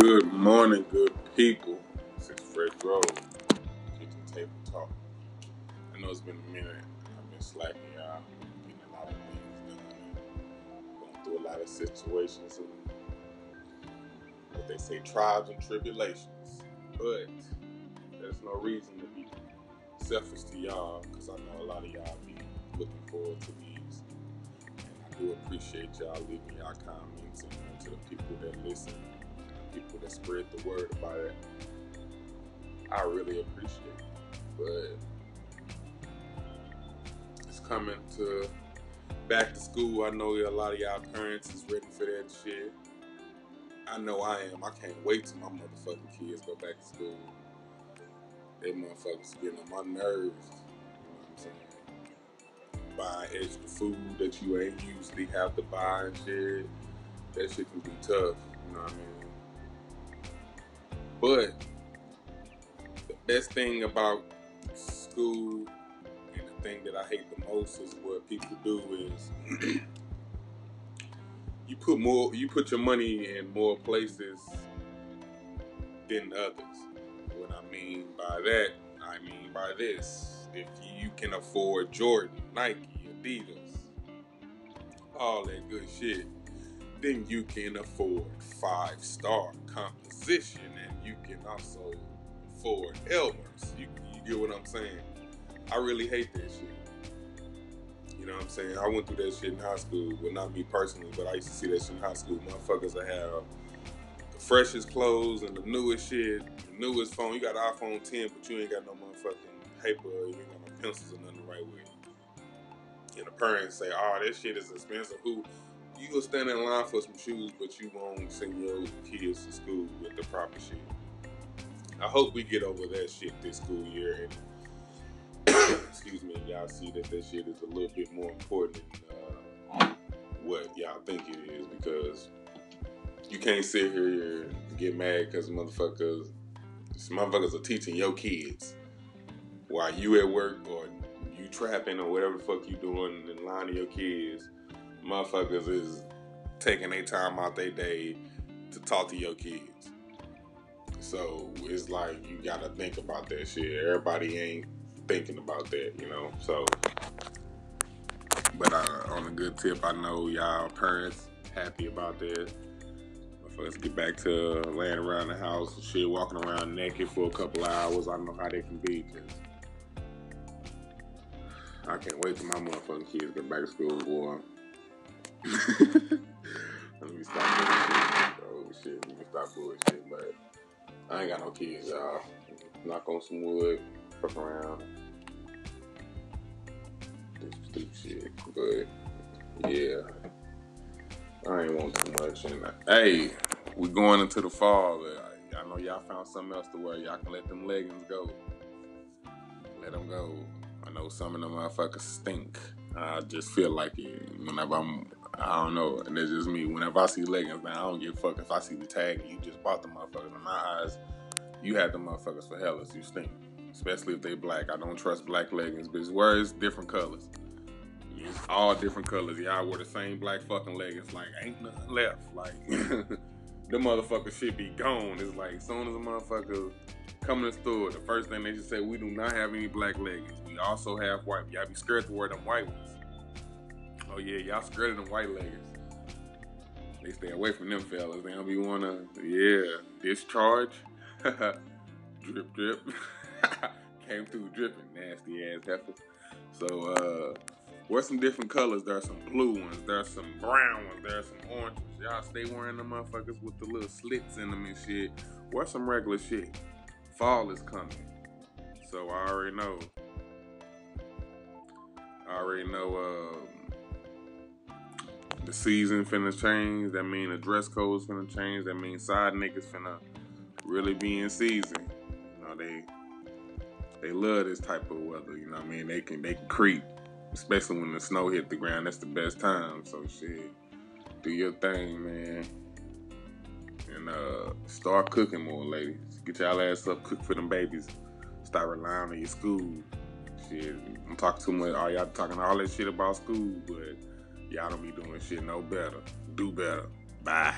Good morning, good people. This is Fred Groh, Kitchen Table Talk. I know it's been a minute. I've been slacking, y'all. Getting a lot of things done. Going through a lot of situations and what they say, trials and tribulations. But there's no reason to be selfish to y'all, because I know a lot of y'all be looking forward to these. And I do appreciate y'all leaving y'all comments and to the people that listen. People that spread the word about it, I really appreciate it. But it's coming to back to school. I know a lot of y'all parents is ready for that shit. I know I am. I can't wait till my motherfucking kids go back to school. They motherfuckers getting on my nerves. You know what I'm saying? Buying extra food that you ain't usually have to buy and shit. That shit can be tough. You know what I mean? But the best thing about school and the thing that I hate the most is what people do is you put your money in more places than others. What I mean by that, I mean by this. If you can afford Jordan, Nike, Adidas, all that good shit, then you can afford 5-star composition, and you can also afford Elmer's. You get what I'm saying? I really hate that shit. You know what I'm saying? I went through that shit in high school. Well, not me personally, but I used to see that shit in high school. Motherfuckers that have the freshest clothes and the newest shit, the newest phone. You got an iPhone 10, but you ain't got no motherfucking paper, or you ain't got no pencils or nothing to write with. And the parents say, oh, this shit is expensive. Who? You go stand in line for some shoes, but you won't send your kids to school with the proper shit. I hope we get over that shit this school year, and excuse me, y'all see that shit is a little bit more important than what y'all think it is, because you can't sit here and get mad because motherfuckers are teaching your kids while you at work or you trapping or whatever the fuck you doing in line of your kids. Motherfuckers is taking their time out their day to talk to your kids. So it's like you gotta think about that shit. Everybody ain't thinking about that, you know? So, but on a good tip, I know y'all parents happy about that. Motherfuckers get back to laying around the house and shit, walking around naked for a couple of hours. I know how they can be, because I can't wait till my motherfucking kids get back to school, boy. Let me stop bullshit. Oh shit, let me stop bullshit. But I ain't got no kids, y'all. Knock on some wood, fuck around, do some stupid shit. But yeah, I ain't want too much. And hey, we going into the fall. I know y'all found something else to wear. Y'all can let them leggings go. Let them go. I know some of them motherfuckers stink. I just feel like it whenever I don't know, and it's just me. Whenever I see leggings, man, I don't give a fuck if I see the tag and you just bought the motherfuckers. In my eyes, you had the motherfuckers for hellas. You stink, especially if they black. I don't trust black leggings, bitch. Where's different colors? It's all different colors. Y'all wear the same black fucking leggings. Like, ain't nothing left. Like, the motherfuckers should be gone. It's like, as soon as a motherfucker come to the store, the first thing they just say, we do not have any black leggings. We also have white. Y'all be scared to wear them white ones. Oh yeah, y'all scared of them white leggings. They stay away from them fellas. They don't be wanna, yeah, discharge. Drip, drip. Came through dripping, nasty ass heifer. So, wear some different colors. There's some blue ones, there's some brown ones, there's some oranges. Y'all stay wearing them motherfuckers with the little slits in them and shit. Wear some regular shit. Fall is coming. So I already know. The season finna change. That mean the dress code's finna change. That mean side niggas finna really be in season. You know, they love this type of weather. You know what I mean? They can creep, especially when the snow hit the ground. That's the best time. So shit, do your thing, man, and start cooking more, ladies. Get y'all ass up, cook for them babies. Start relying on your school. Shit, I'm talking too much. Y'all talking all that shit about school, but y'all don't be doing shit no better. Do better. Bye.